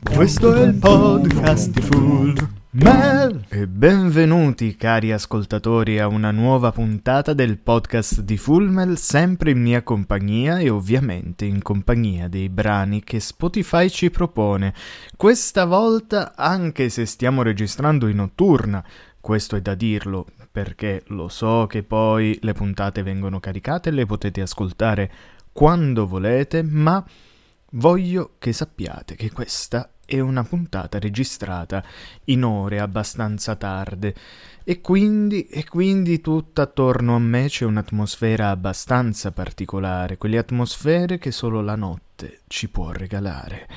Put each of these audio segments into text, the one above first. Questo è il podcast di Full Metal. E benvenuti cari ascoltatori a una nuova puntata del podcast di Full Metal, sempre in mia compagnia e ovviamente in compagnia dei brani che Spotify ci propone. Questa volta, anche se stiamo registrando in notturna, questo è da dirlo perché lo so che poi le puntate vengono caricate e le potete ascoltare quando volete, ma voglio che sappiate che questa è una puntata registrata in ore abbastanza tarde e quindi tutto attorno a me c'è un'atmosfera abbastanza particolare, quelle atmosfere che solo la notte ci può regalare,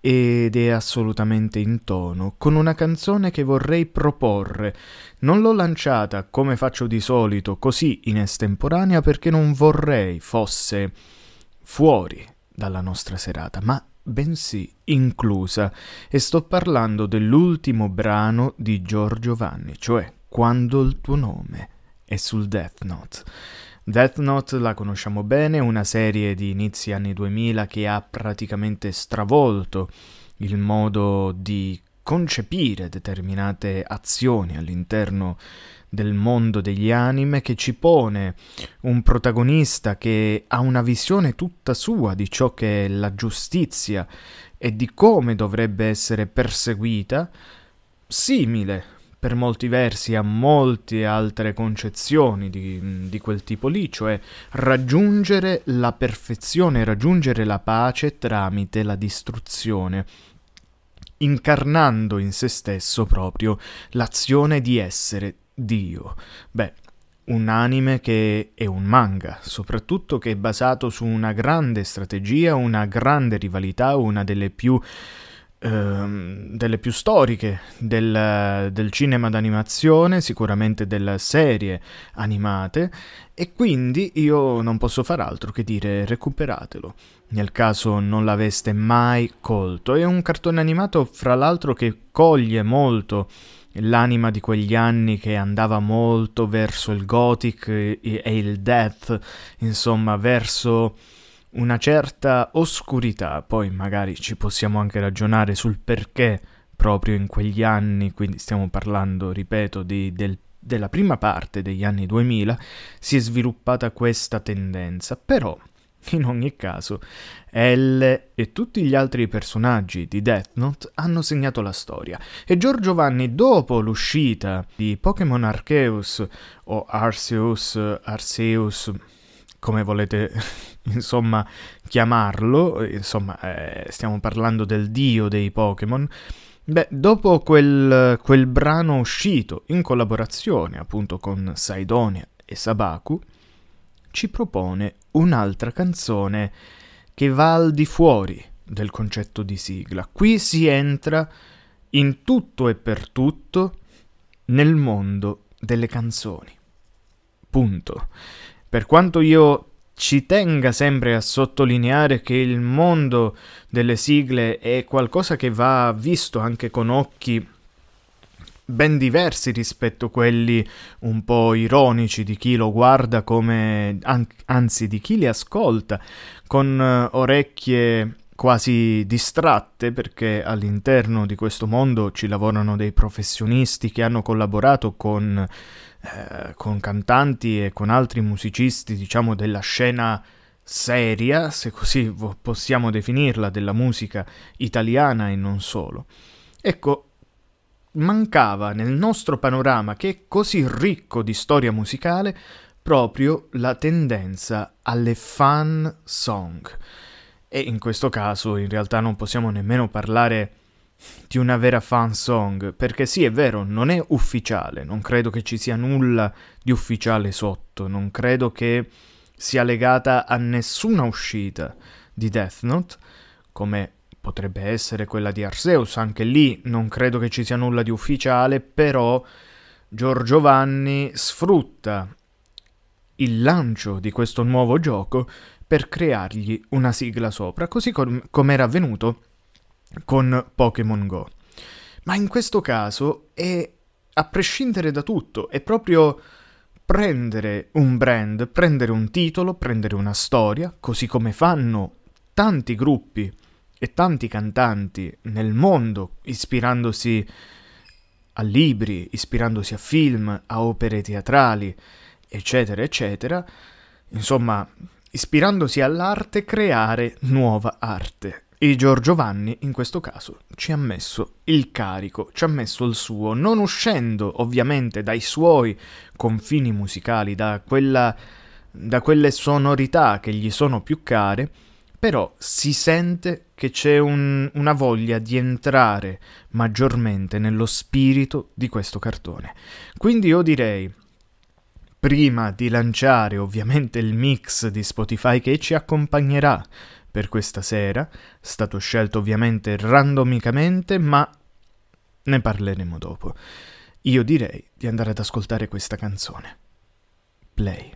ed è assolutamente in tono con una canzone che vorrei proporre. Non l'ho lanciata come faccio di solito così in estemporanea perché non vorrei fosse fuori dalla nostra serata, ma bensì inclusa, e sto parlando dell'ultimo brano di Giorgio Vanni, cioè Quando il tuo nome è sul Death Note. Death Note la conosciamo bene, una serie di inizi anni 2000 che ha praticamente stravolto il modo di concepire determinate azioni all'interno del mondo degli anime, che ci pone un protagonista che ha una visione tutta sua di ciò che è la giustizia e di come dovrebbe essere perseguita, simile per molti versi a molte altre concezioni di quel tipo lì, cioè raggiungere la perfezione, raggiungere la pace tramite la distruzione, incarnando in se stesso proprio l'azione di essere Dio. Beh, un anime che è un manga, soprattutto, che è basato su una grande strategia, una grande rivalità, una delle più storiche del cinema d'animazione, sicuramente delle serie animate, e quindi io non posso far altro che dire recuperatelo nel caso non l'aveste mai colto. È un cartone animato, fra l'altro, che coglie molto l'anima di quegli anni, che andava molto verso il gothic e il death, insomma verso una certa oscurità. Poi magari ci possiamo anche ragionare sul perché proprio in quegli anni, quindi stiamo parlando, ripeto, della prima parte degli anni 2000, si è sviluppata questa tendenza. Però in ogni caso, L e tutti gli altri personaggi di Death Note hanno segnato la storia, e Giorgio Vanni, dopo l'uscita di Pokémon Arceus o Arceus, come volete insomma chiamarlo, insomma stiamo parlando del dio dei Pokémon. Beh, dopo quel brano uscito in collaborazione appunto con Cydonia e Sabaku, ci propone un'altra canzone che va al di fuori del concetto di sigla. Qui si entra in tutto e per tutto nel mondo delle canzoni. Punto. Per quanto io ci tenga sempre a sottolineare che il mondo delle sigle è qualcosa che va visto anche con occhi ben diversi rispetto a quelli un po' ironici di chi lo guarda, come anzi di chi li ascolta con orecchie quasi distratte, perché all'interno di questo mondo ci lavorano dei professionisti che hanno collaborato con cantanti e con altri musicisti, diciamo, della scena seria, se così possiamo definirla, della musica italiana e non solo. Ecco, mancava nel nostro panorama, che è così ricco di storia musicale, proprio la tendenza alle fan song. E in questo caso in realtà non possiamo nemmeno parlare di una vera fan song, perché sì, è vero, non è ufficiale, non credo che ci sia nulla di ufficiale sotto, non credo che sia legata a nessuna uscita di Death Note, come potrebbe essere quella di Arceus. Anche lì non credo che ci sia nulla di ufficiale, però Giorgio Vanni sfrutta il lancio di questo nuovo gioco per creargli una sigla sopra, così come era avvenuto con Pokémon Go. Ma in questo caso è, a prescindere da tutto, è proprio prendere un brand, prendere un titolo, prendere una storia, così come fanno tanti gruppi e tanti cantanti nel mondo, ispirandosi a libri, ispirandosi a film, a opere teatrali, eccetera, eccetera, insomma, ispirandosi all'arte, creare nuova arte. E Giorgio Vanni, in questo caso, ci ha messo il carico, ci ha messo il suo, non uscendo ovviamente dai suoi confini musicali, da quelle sonorità che gli sono più care, però si sente che c'è una voglia di entrare maggiormente nello spirito di questo cartone. Quindi io direi, prima di lanciare ovviamente il mix di Spotify che ci accompagnerà per questa sera, stato scelto ovviamente randomicamente, ma ne parleremo dopo, io direi di andare ad ascoltare questa canzone. Play.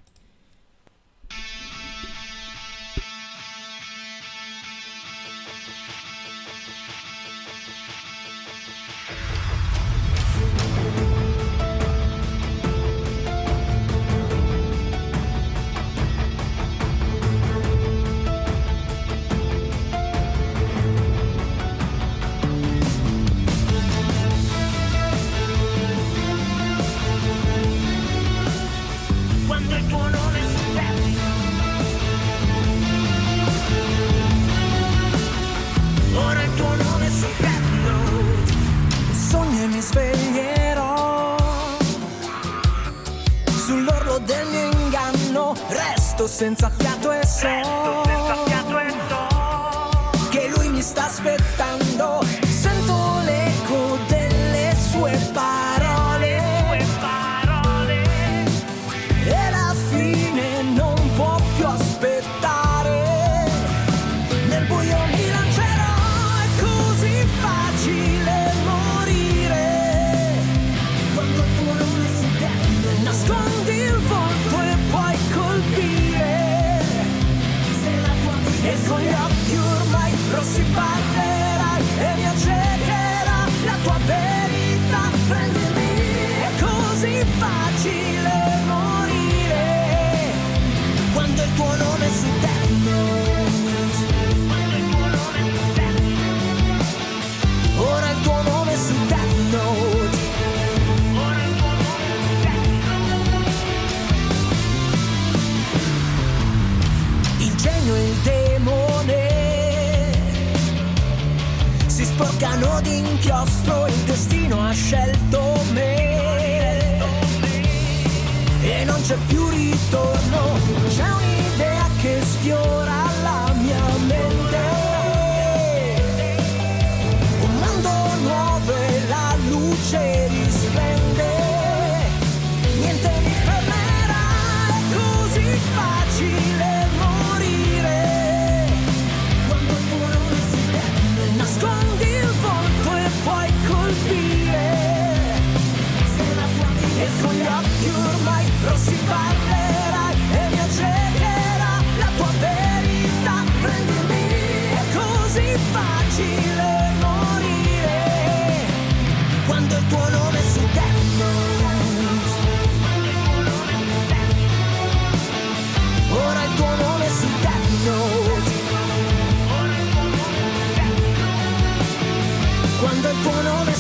Senza fiato e so che lui mi sta aspettando. Sento l'eco delle sue parole e la fine non può più aspettare. Nel buio mi lancerò, è così facile morire quando tu non sei dentro. Nascondi il volto e poi colpire. E con gli occhi ormai rossi parlerai e mi accecherà la tua verità. Prendimi, è così facile morire quando il tuo nome è su Death Note. Quando il tuo nome è su Death Note. Ora il tuo nome è su Death Note. Ora il tuo nome è su Death Note. Il genio e il tempo si sporcano d'inchiostro, il destino ha scelto me e non c'è più ritorno. C'è un'idea che sfiora la mia mente, un mondo nuovo e la luce risplende. Niente mi fermerà, è così facile. Nascondi il volto e puoi colpire. E con gli occhi ormai rossi parlerai e mi accecherà la tua verità. Prendimi, è così facile morire quando il tuo nome è su Death Note. Ora il tuo nome è su Death Note. Quando il tuo nome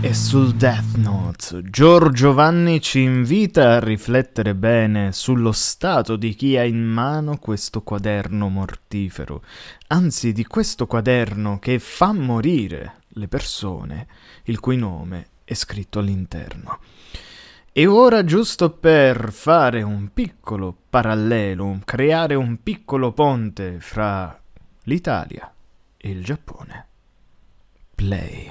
è sul Death Note, Giorgio Vanni ci invita a riflettere bene sullo stato di chi ha in mano questo quaderno mortifero, anzi di questo quaderno che fa morire le persone, il cui nome è scritto all'interno. E ora, giusto per fare un piccolo parallelo, creare un piccolo ponte fra l'Italia e il Giappone. Play.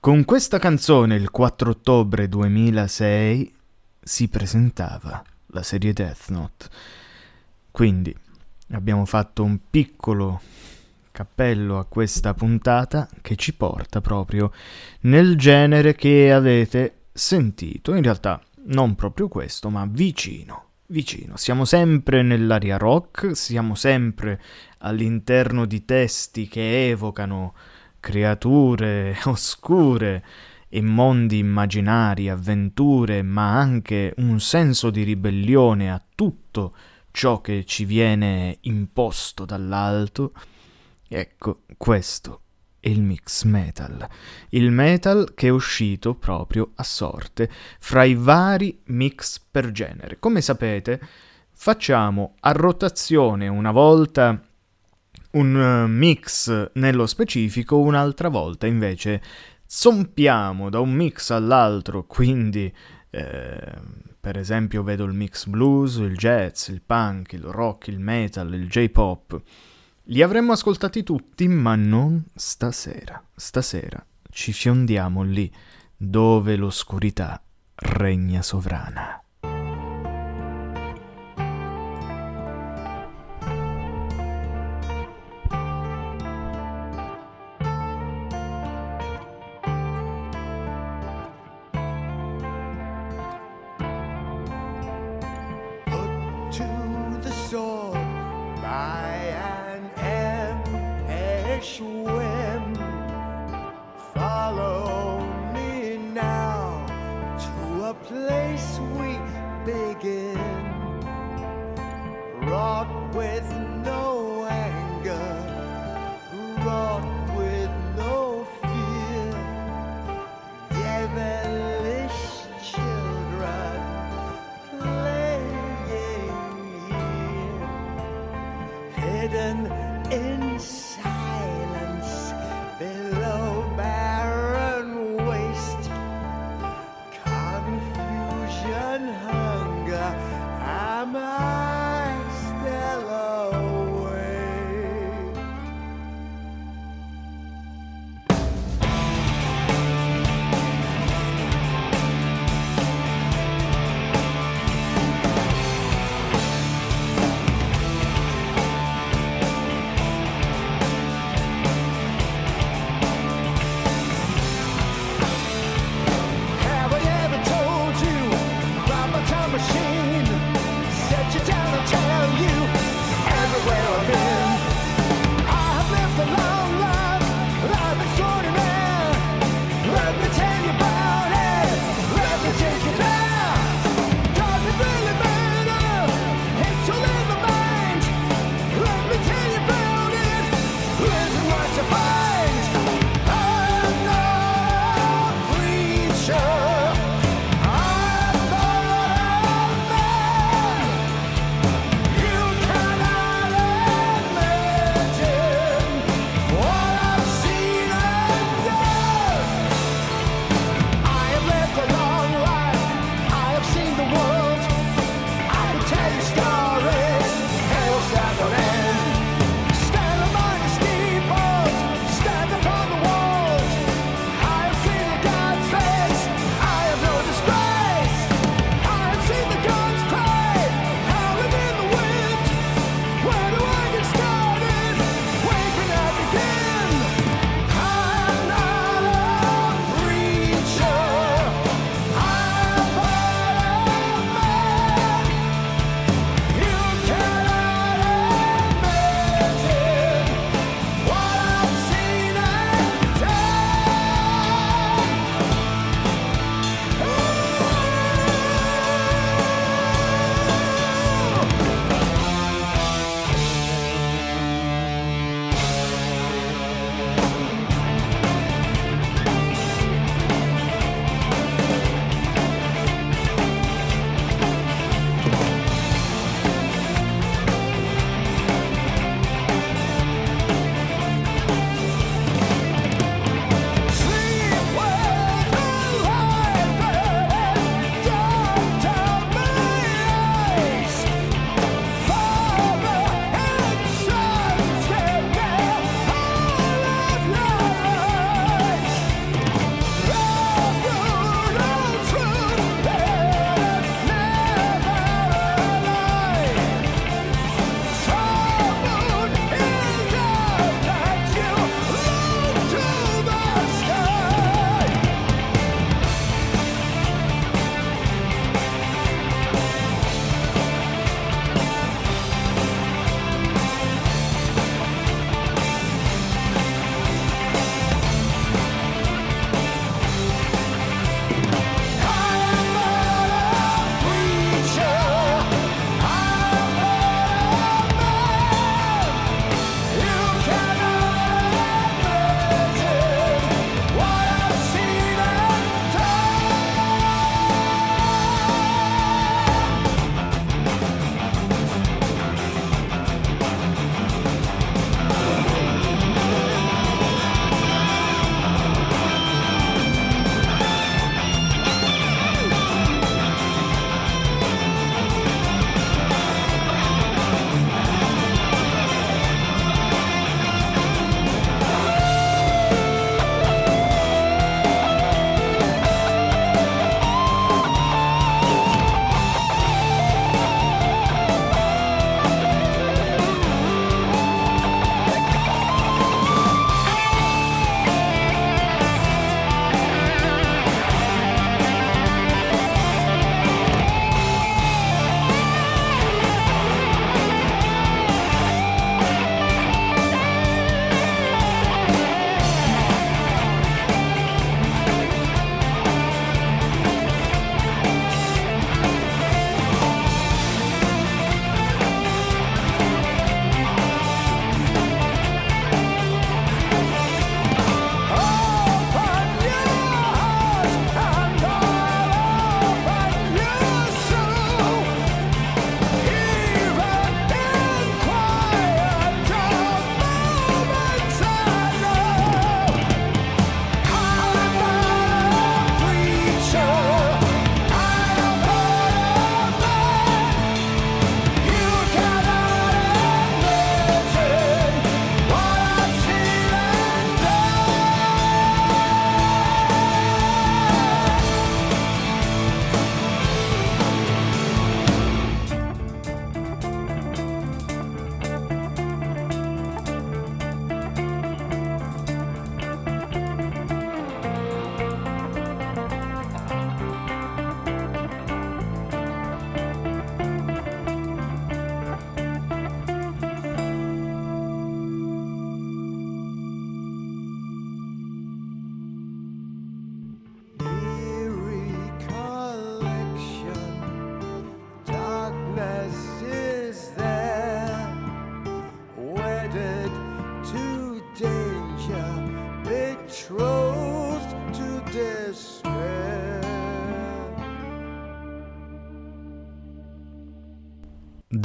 Con questa canzone, il 4 ottobre 2006, si presentava la serie Death Note. Quindi abbiamo fatto un piccolo cappello a questa puntata che ci porta proprio nel genere che avete sentito. In realtà non proprio questo, ma vicino. Siamo sempre nell'area rock, siamo sempre all'interno di testi che evocano creature oscure e mondi immaginari, avventure, ma anche un senso di ribellione a tutto ciò che ci viene imposto dall'alto. Ecco, questo è il mix metal. Il metal che è uscito proprio a sorte fra i vari mix per genere. Come sapete, facciamo a rotazione una volta un mix nello specifico, un'altra volta invece zompiamo da un mix all'altro, quindi per esempio vedo il mix blues, il jazz, il punk, il rock, il metal, il J-pop. Li avremmo ascoltati tutti, ma non stasera. Stasera ci fiondiamo lì dove l'oscurità regna sovrana.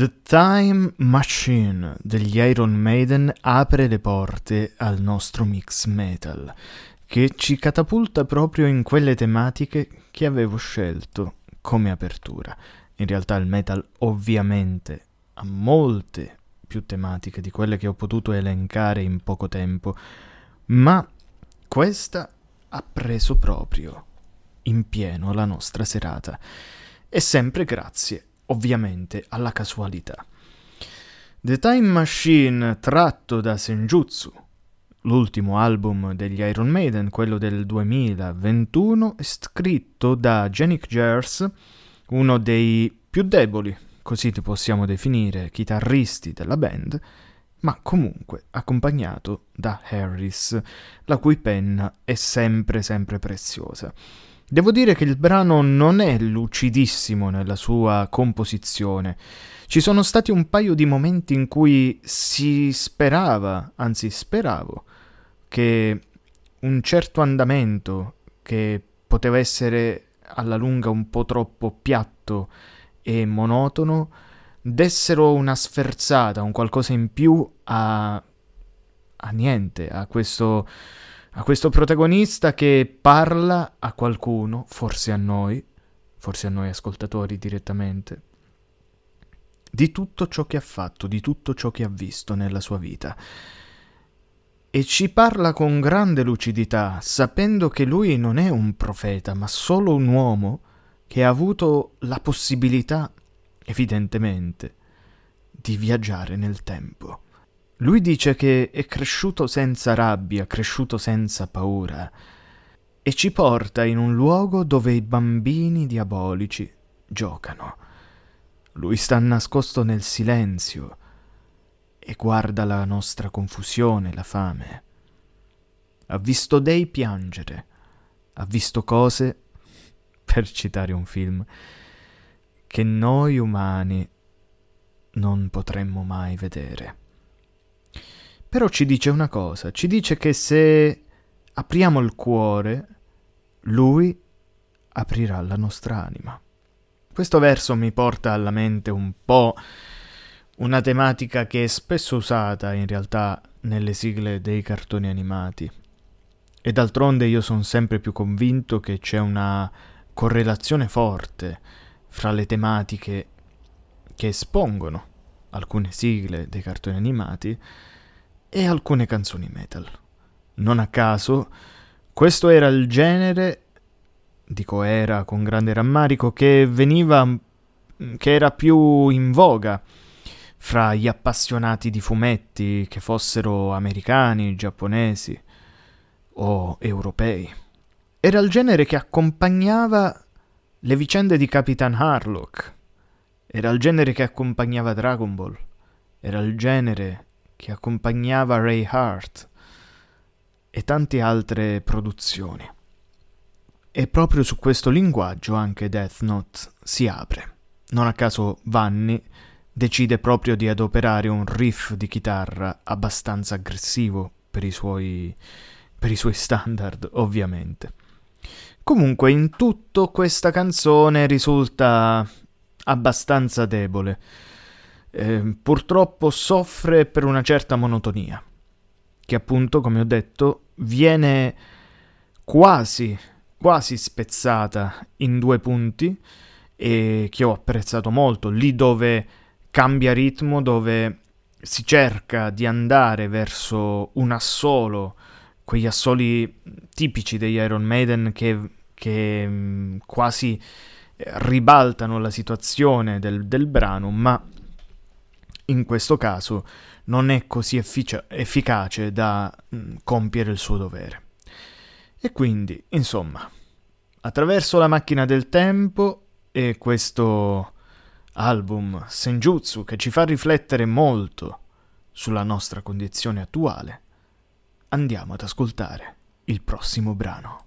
The Time Machine degli Iron Maiden apre le porte al nostro mix metal, che ci catapulta proprio in quelle tematiche che avevo scelto come apertura. In realtà il metal ovviamente ha molte più tematiche di quelle che ho potuto elencare in poco tempo, ma questa ha preso proprio in pieno la nostra serata, e sempre grazie ovviamente alla casualità. The Time Machine, tratto da Senjutsu, l'ultimo album degli Iron Maiden, quello del 2021, scritto da Janik Gers, uno dei più deboli, così li possiamo definire, chitarristi della band, ma comunque accompagnato da Harris, la cui penna è sempre preziosa. Devo dire che il brano non è lucidissimo nella sua composizione. Ci sono stati un paio di momenti in cui speravo, che un certo andamento che poteva essere alla lunga un po' troppo piatto e monotono dessero una sferzata, un qualcosa in più a niente, a questo protagonista che parla a qualcuno, forse a noi ascoltatori direttamente, di tutto ciò che ha fatto, di tutto ciò che ha visto nella sua vita. E ci parla con grande lucidità, sapendo che lui non è un profeta, ma solo un uomo che ha avuto la possibilità, evidentemente, di viaggiare nel tempo. Lui dice che è cresciuto senza rabbia, cresciuto senza paura, e ci porta in un luogo dove i bambini diabolici giocano. Lui sta nascosto nel silenzio e guarda la nostra confusione, la fame. Ha visto dei piangere, ha visto cose, per citare un film, che noi umani non potremmo mai vedere. Però ci dice una cosa, ci dice che se apriamo il cuore, lui aprirà la nostra anima. Questo verso mi porta alla mente un po' una tematica che è spesso usata in realtà nelle sigle dei cartoni animati. E d'altronde io sono sempre più convinto che c'è una correlazione forte fra le tematiche che espongono alcune sigle dei cartoni animati e alcune canzoni metal. Non a caso, questo era il genere, dico era con grande rammarico, che era più in voga fra gli appassionati di fumetti, che fossero americani, giapponesi o europei. Era il genere che accompagnava le vicende di Capitan Harlock, era il genere che accompagnava Dragon Ball, era il genere che accompagnava Ray Hart e tante altre produzioni. E proprio su questo linguaggio anche Death Note si apre. Non a caso Vanni decide proprio di adoperare un riff di chitarra abbastanza aggressivo per i suoi standard, ovviamente. Comunque, in tutto, questa canzone risulta abbastanza debole. Purtroppo soffre per una certa monotonia che, appunto, come ho detto, viene quasi spezzata in due punti, e che ho apprezzato molto, lì dove cambia ritmo, dove si cerca di andare verso un assolo, quegli assoli tipici degli Iron Maiden che quasi ribaltano la situazione del brano, ma in questo caso non è così efficace da compiere il suo dovere. E quindi, insomma, attraverso la macchina del tempo e questo album Senjutsu, che ci fa riflettere molto sulla nostra condizione attuale, andiamo ad ascoltare il prossimo brano.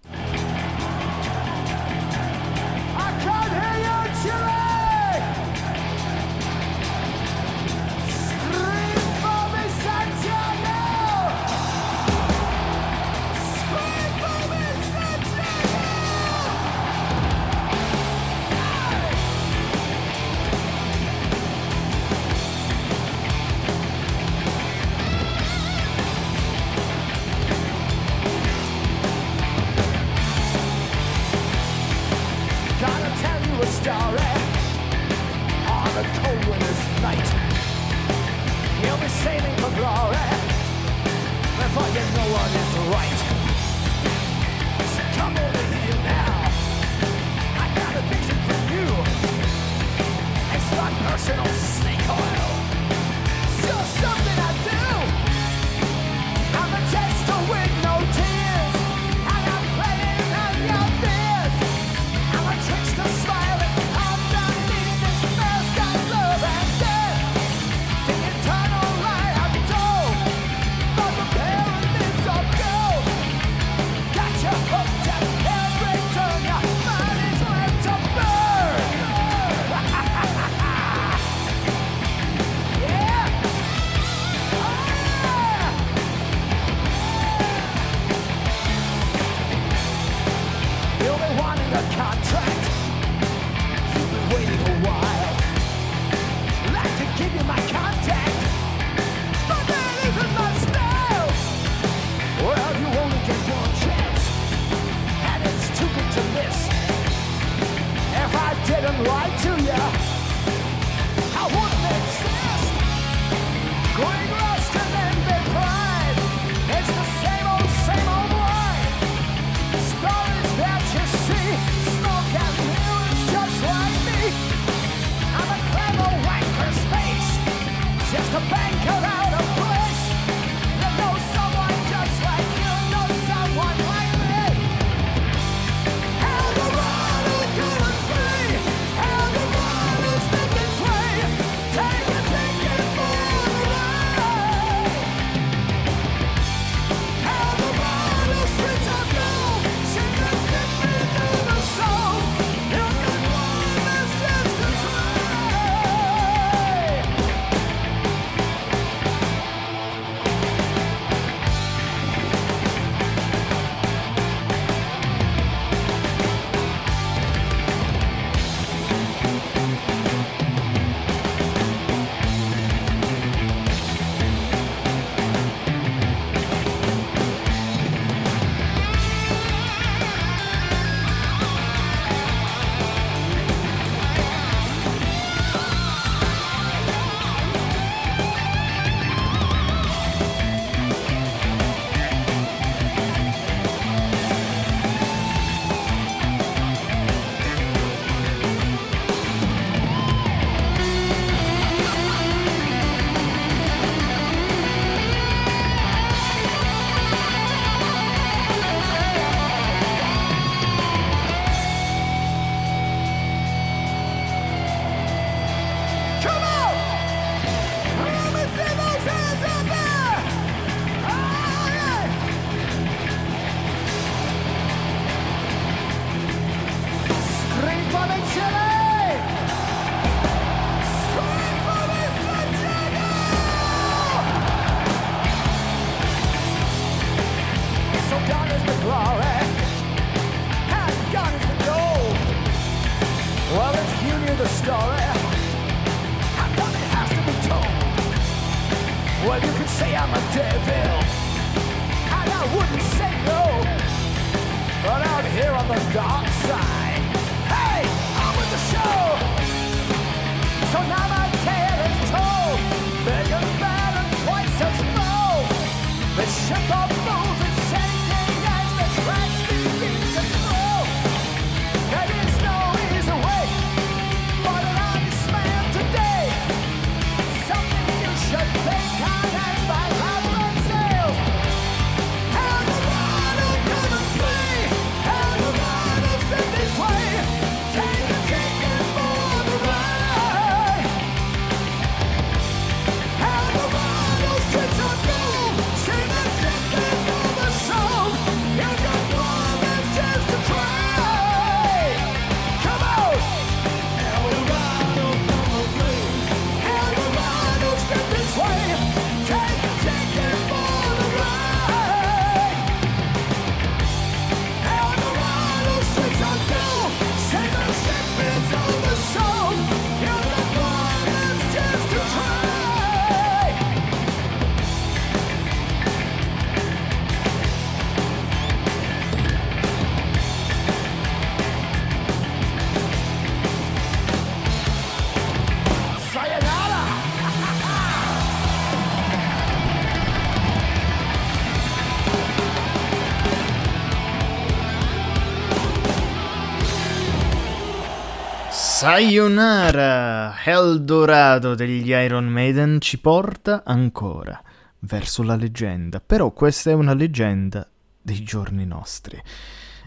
Sayonara, Eldorado degli Iron Maiden ci porta ancora verso la leggenda, però questa è una leggenda dei giorni nostri.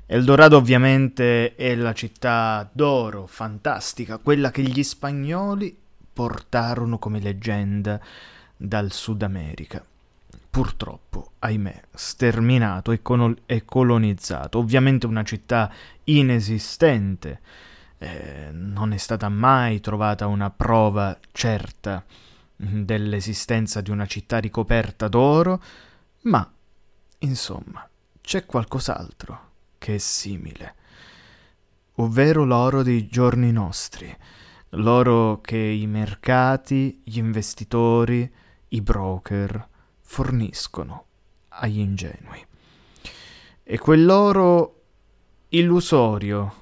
Eldorado ovviamente è la città d'oro, fantastica, quella che gli spagnoli portarono come leggenda dal Sud America. Purtroppo, ahimè, sterminato e colonizzato. Ovviamente una città inesistente, non è stata mai trovata una prova certa dell'esistenza di una città ricoperta d'oro, ma, insomma, c'è qualcos'altro che è simile, ovvero l'oro dei giorni nostri, l'oro che i mercati, gli investitori, i broker forniscono agli ingenui. E quell'oro illusorio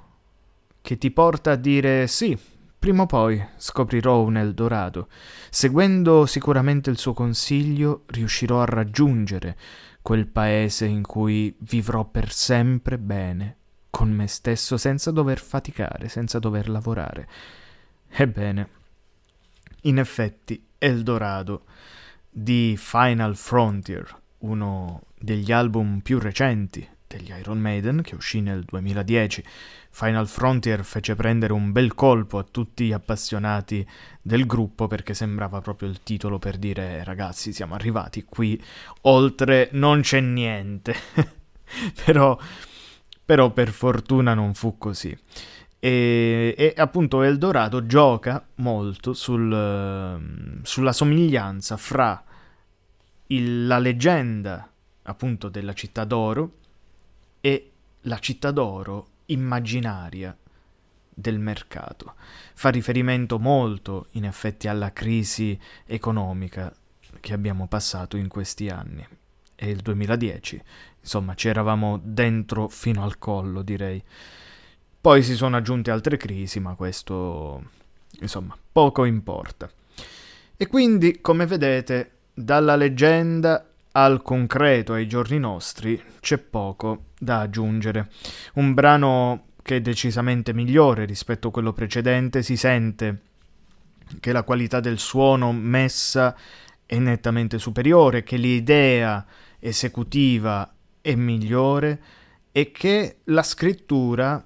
che ti porta a dire sì, prima o poi scoprirò un Eldorado, seguendo sicuramente il suo consiglio riuscirò a raggiungere quel paese in cui vivrò per sempre bene, con me stesso, senza dover faticare, senza dover lavorare. Ebbene, in effetti, Eldorado di Final Frontier, uno degli album più recenti degli Iron Maiden, che uscì nel 2010, Final Frontier fece prendere un bel colpo a tutti gli appassionati del gruppo, perché sembrava proprio il titolo per dire ragazzi siamo arrivati qui, oltre non c'è niente. però per fortuna non fu così, e appunto Eldorado gioca molto sulla somiglianza fra la leggenda appunto della città d'oro e la città d'oro immaginaria del mercato. Fa riferimento molto, in effetti, alla crisi economica che abbiamo passato in questi anni. È il 2010, insomma, ci eravamo dentro fino al collo, direi. Poi si sono aggiunte altre crisi, ma questo, insomma, poco importa. E quindi, come vedete, dalla leggenda al concreto, ai giorni nostri, c'è poco da aggiungere. Un brano che è decisamente migliore rispetto a quello precedente, si sente che la qualità del suono messa è nettamente superiore, che l'idea esecutiva è migliore e che la scrittura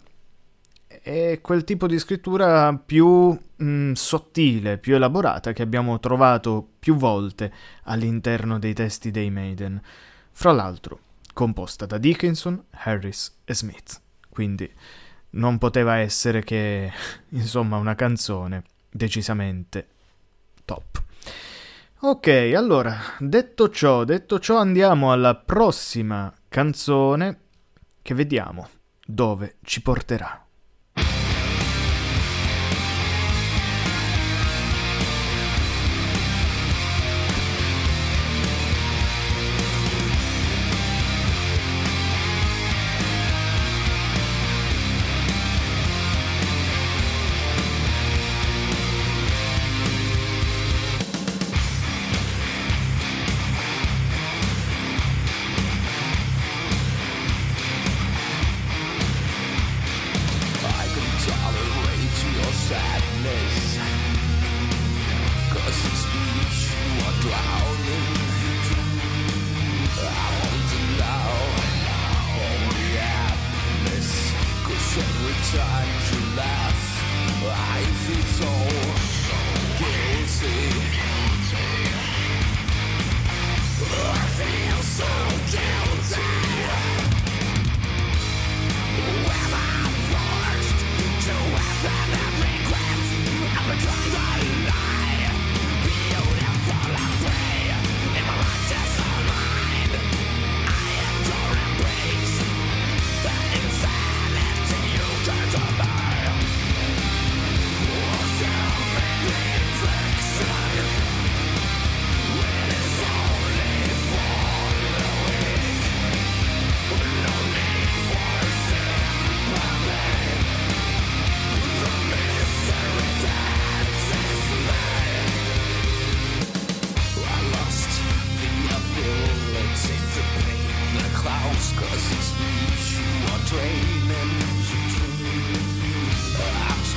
è quel tipo di scrittura più sottile, più elaborata che abbiamo trovato più volte all'interno dei testi dei Maiden, fra l'altro composta da Dickinson, Harris e Smith, quindi non poteva essere che, insomma, una canzone decisamente top. Ok, allora, detto ciò andiamo alla prossima canzone che vediamo dove ci porterà.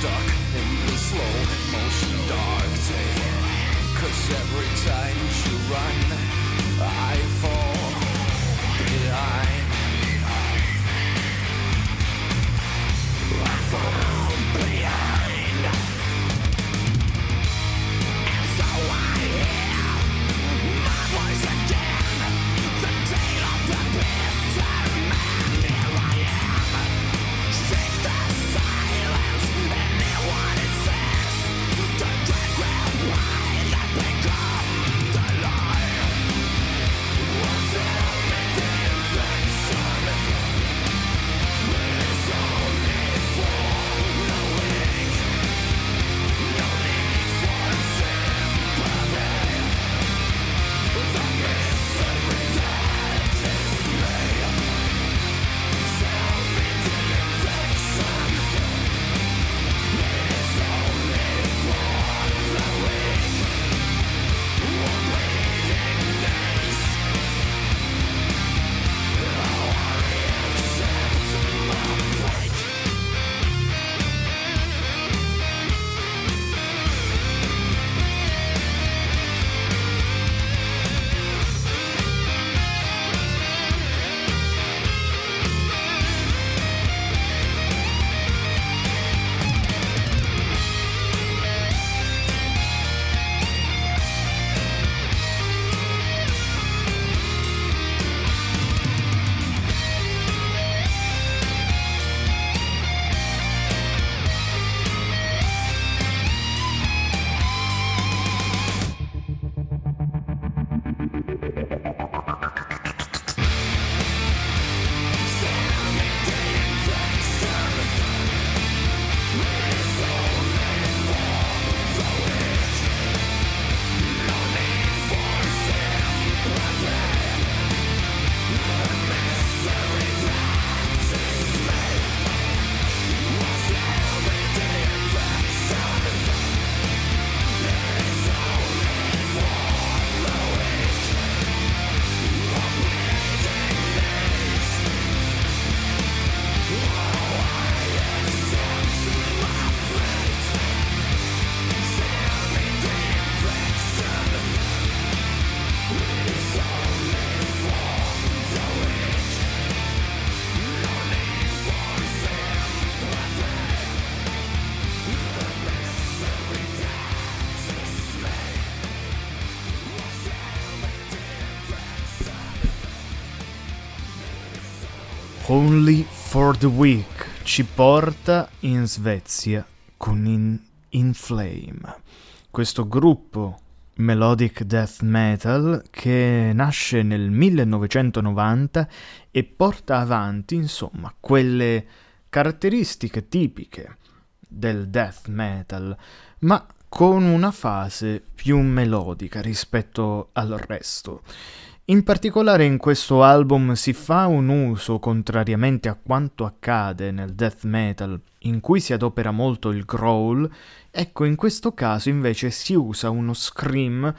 stuck in the slow motion dark day. 'Cause every time you run, I fall behind. I fall behind. And so I hear my voice again, the tale of the bitter man. Here I am, shake the silence, and hear what it says. The dread grand pride that become the lie. Was everything fiction? It's only for the weak. No need for sympathy. The misery that is me. Tell me the infection. It's only for the weak. What waiting days. How I accept my fate. Only for the Weak ci porta in Svezia con In Flame, questo gruppo melodic death metal che nasce nel 1990 e porta avanti, insomma, quelle caratteristiche tipiche del death metal, ma con una fase più melodica rispetto al resto. In particolare in questo album si fa un uso, contrariamente a quanto accade nel death metal, in cui si adopera molto il growl, ecco in questo caso invece si usa uno scream,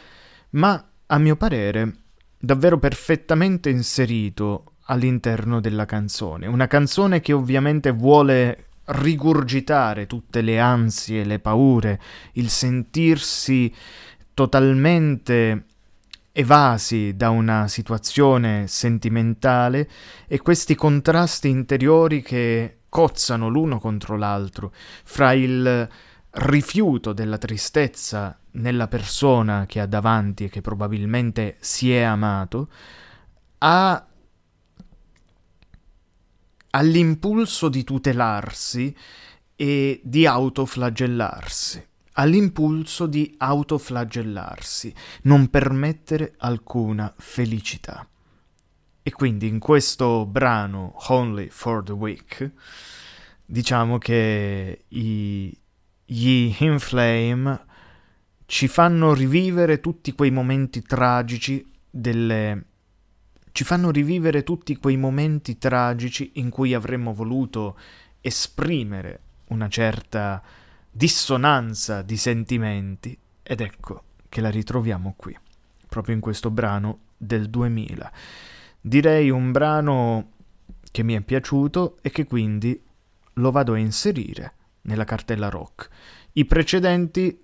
ma a mio parere davvero perfettamente inserito all'interno della canzone. Una canzone che ovviamente vuole rigurgitare tutte le ansie, le paure, il sentirsi totalmente evasi da una situazione sentimentale e questi contrasti interiori che cozzano l'uno contro l'altro, fra il rifiuto della tristezza nella persona che ha davanti e che probabilmente si è amato, all'impulso di tutelarsi e di autoflagellarsi. All'impulso di autoflagellarsi, non permettere alcuna felicità. E quindi in questo brano, Only for the Weak, diciamo che gli In Flame ci fanno rivivere tutti quei momenti tragici in cui avremmo voluto esprimere una certa dissonanza di sentimenti, ed ecco che la ritroviamo qui, proprio in questo brano del 2000. Direi un brano che mi è piaciuto e che quindi lo vado a inserire nella cartella rock. I precedenti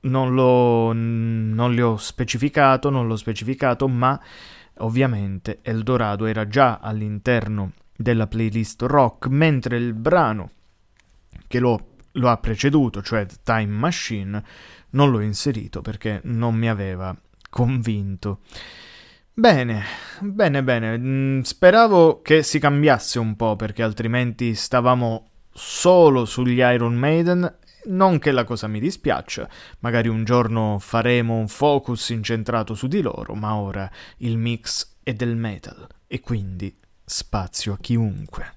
non l'ho specificato, ma ovviamente Eldorado era già all'interno della playlist rock, mentre il brano che lo ha preceduto, cioè Time Machine, non l'ho inserito perché non mi aveva convinto. Bene, speravo che si cambiasse un po', perché altrimenti stavamo solo sugli Iron Maiden. Non che la cosa mi dispiaccia, magari un giorno faremo un focus incentrato su di loro, ma ora il mix è del metal e quindi spazio a chiunque.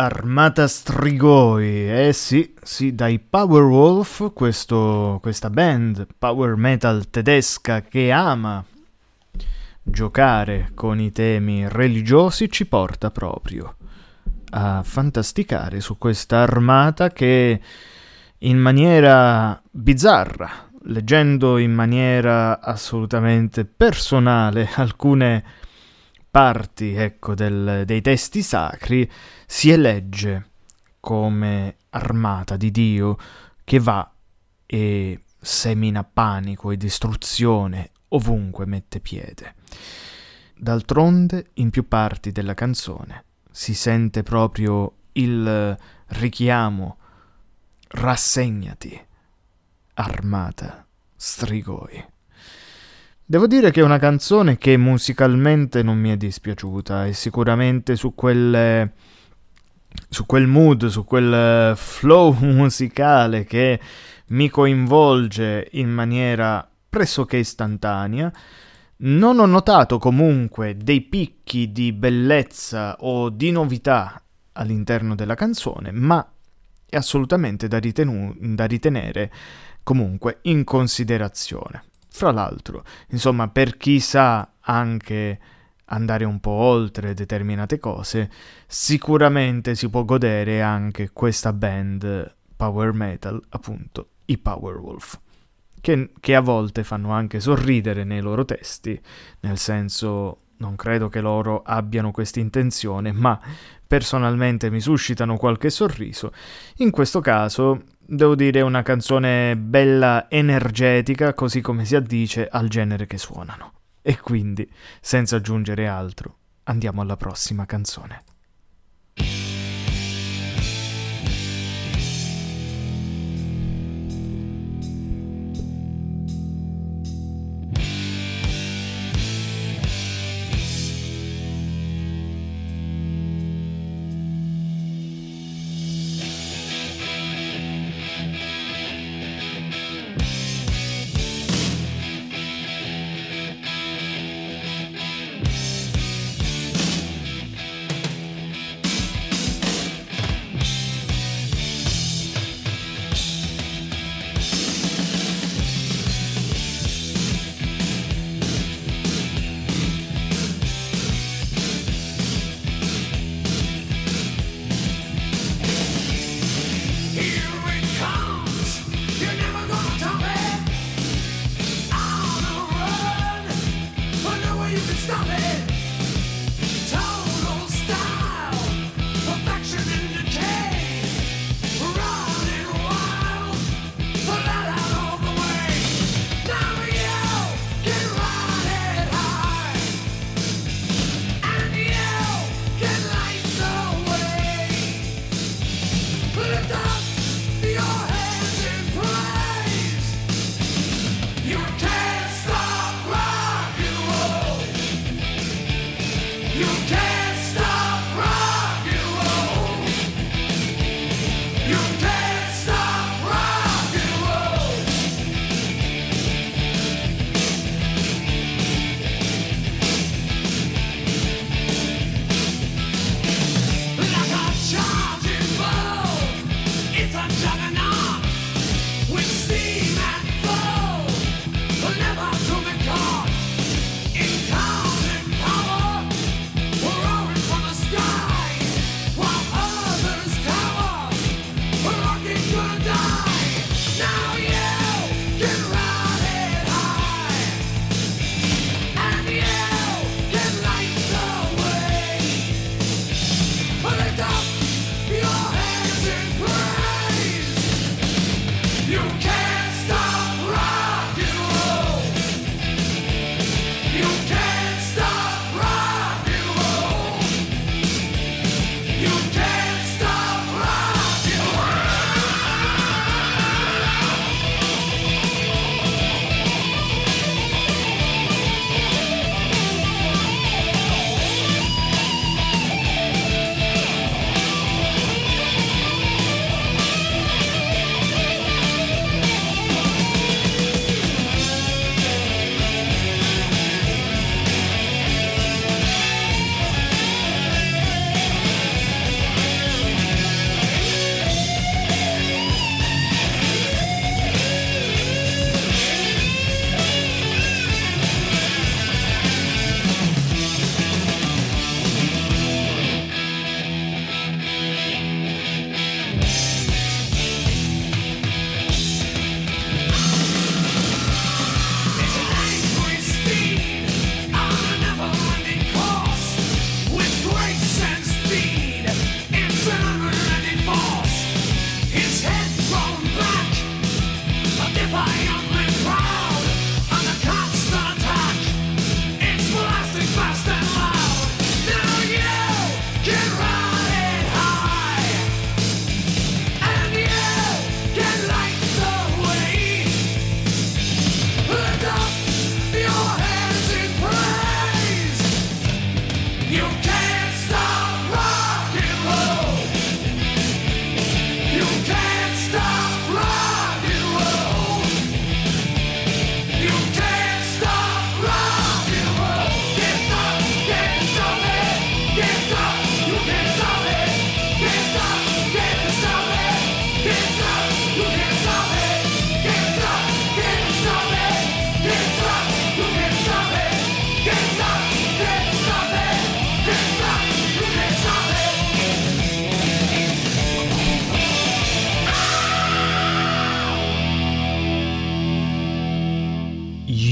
Armata Strigoi, sì, dai Powerwolf, questa band power metal tedesca che ama giocare con i temi religiosi, ci porta proprio a fantasticare su questa armata che in maniera bizzarra leggendo in maniera assolutamente personale alcune parti, ecco, dei testi sacri, si elegge come armata di Dio che va e semina panico e distruzione ovunque mette piede. D'altronde, in più parti della canzone si sente proprio il richiamo: rassegnati, Armata Strigoi. Devo dire che è una canzone che musicalmente non mi è dispiaciuta, e sicuramente su quel mood, su quel flow musicale che mi coinvolge in maniera pressoché istantanea. Non ho notato comunque dei picchi di bellezza o di novità all'interno della canzone, ma è assolutamente da ritenere comunque in considerazione. Fra l'altro, insomma, per chi sa anche andare un po' oltre determinate cose, sicuramente si può godere anche questa band power metal, appunto, i Powerwolf, che a volte fanno anche sorridere nei loro testi, nel senso, non credo che loro abbiano questa intenzione, ma personalmente mi suscitano qualche sorriso. In questo caso, devo dire, è una canzone bella energetica, così come si addice al genere che suonano. E quindi, senza aggiungere altro, andiamo alla prossima canzone.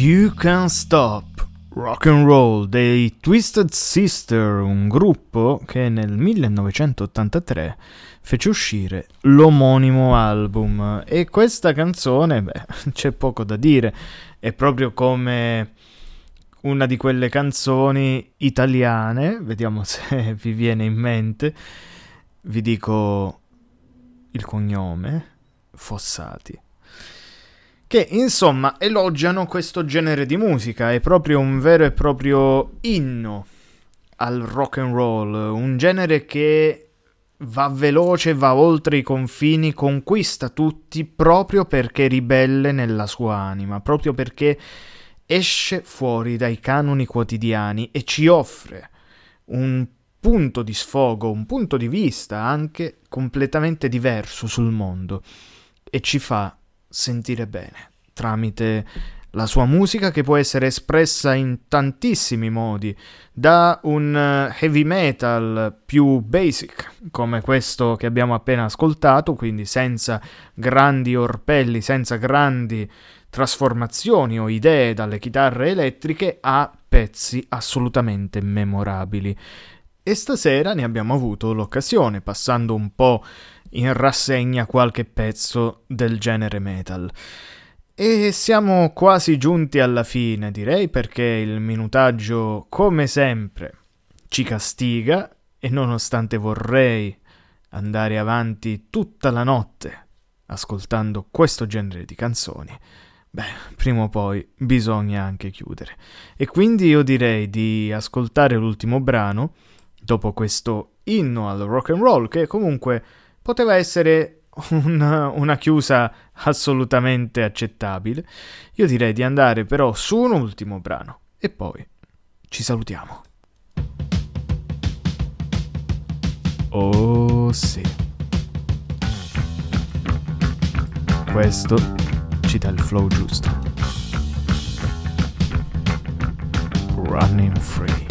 You Can't Stop Rock and Roll dei Twisted Sister, un gruppo che nel 1983 fece uscire l'omonimo album, e questa canzone, c'è poco da dire, è proprio come una di quelle canzoni italiane, vediamo se vi viene in mente, vi dico il cognome, Fossati, che insomma elogiano questo genere di musica, è proprio un vero e proprio inno al rock and roll, un genere che va veloce, va oltre i confini, conquista tutti proprio perché ribelle nella sua anima, proprio perché esce fuori dai canoni quotidiani e ci offre un punto di sfogo, un punto di vista anche completamente diverso sul mondo, e ci fa sentire bene tramite la sua musica, che può essere espressa in tantissimi modi, da un heavy metal più basic come questo che abbiamo appena ascoltato, quindi senza grandi orpelli, senza grandi trasformazioni o idee dalle chitarre elettriche, a pezzi assolutamente memorabili. E stasera ne abbiamo avuto l'occasione, passando un po' in rassegna qualche pezzo del genere metal. E siamo quasi giunti alla fine, direi, perché il minutaggio, come sempre, ci castiga, e nonostante vorrei andare avanti tutta la notte ascoltando questo genere di canzoni, prima o poi bisogna anche chiudere. E quindi io direi di ascoltare l'ultimo brano dopo questo inno al rock and roll, che comunque poteva essere una chiusa assolutamente accettabile. Io direi di andare però su un ultimo brano e poi ci salutiamo. Oh sì, questo ci dà il flow giusto. Running Free.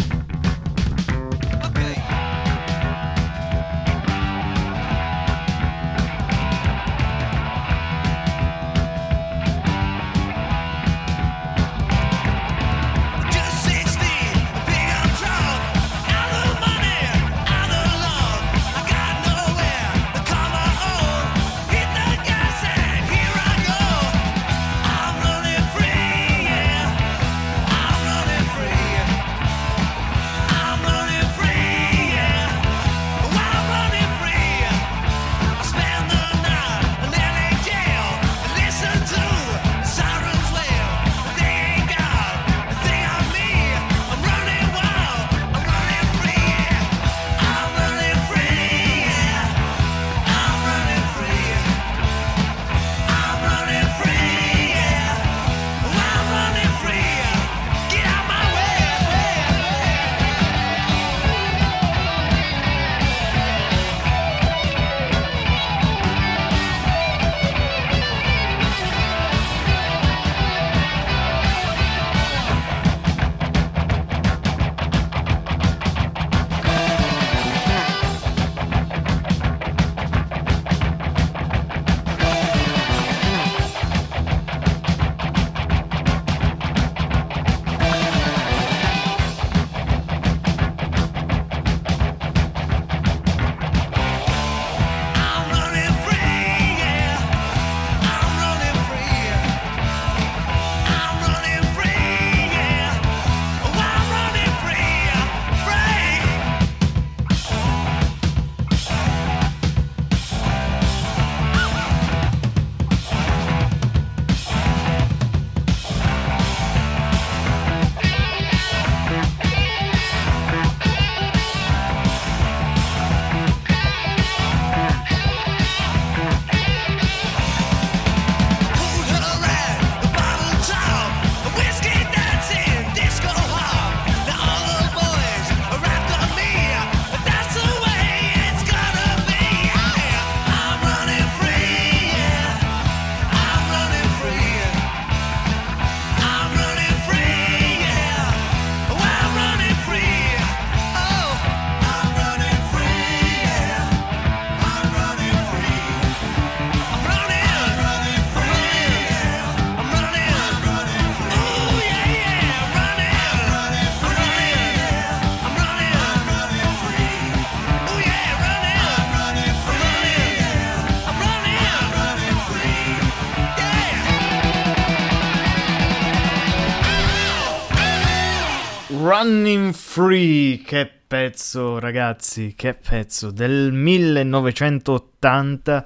Running Free, che pezzo ragazzi, che pezzo, del 1980,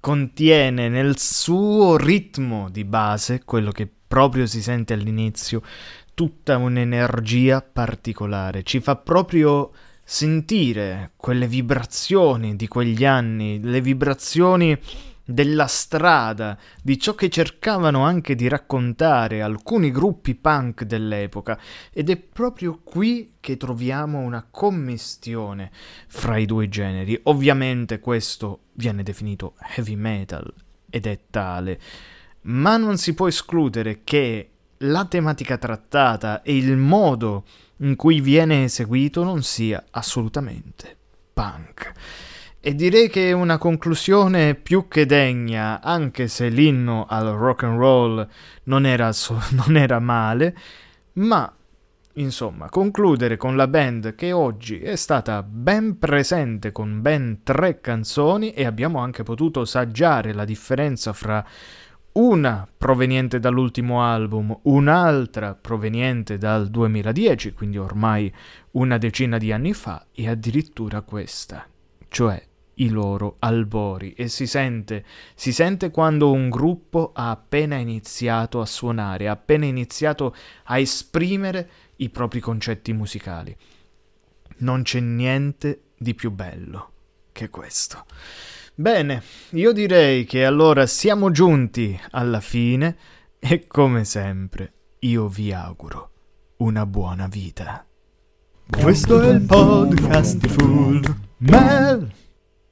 contiene nel suo ritmo di base, quello che proprio si sente all'inizio, tutta un'energia particolare, ci fa proprio sentire quelle vibrazioni di quegli anni, le vibrazioni della strada, di ciò che cercavano anche di raccontare alcuni gruppi punk dell'epoca, ed è proprio qui che troviamo una commistione fra i due generi. Ovviamente questo viene definito heavy metal ed è tale, ma non si può escludere che la tematica trattata e il modo in cui viene eseguito non sia assolutamente punk. E direi che è una conclusione più che degna, anche se l'inno al rock and roll non era male, ma insomma concludere con la band che oggi è stata ben presente con ben 3 canzoni, e abbiamo anche potuto saggiare la differenza fra una proveniente dall'ultimo album, un'altra proveniente dal 2010, quindi ormai una decina di anni fa, e addirittura questa, cioè i loro albori. E si sente quando un gruppo ha appena iniziato a suonare, ha appena iniziato a esprimere i propri concetti musicali. Non c'è niente di più bello che questo. Bene, io direi che allora siamo giunti alla fine e come sempre io vi auguro una buona vita. Questo è il podcast di Full Metal.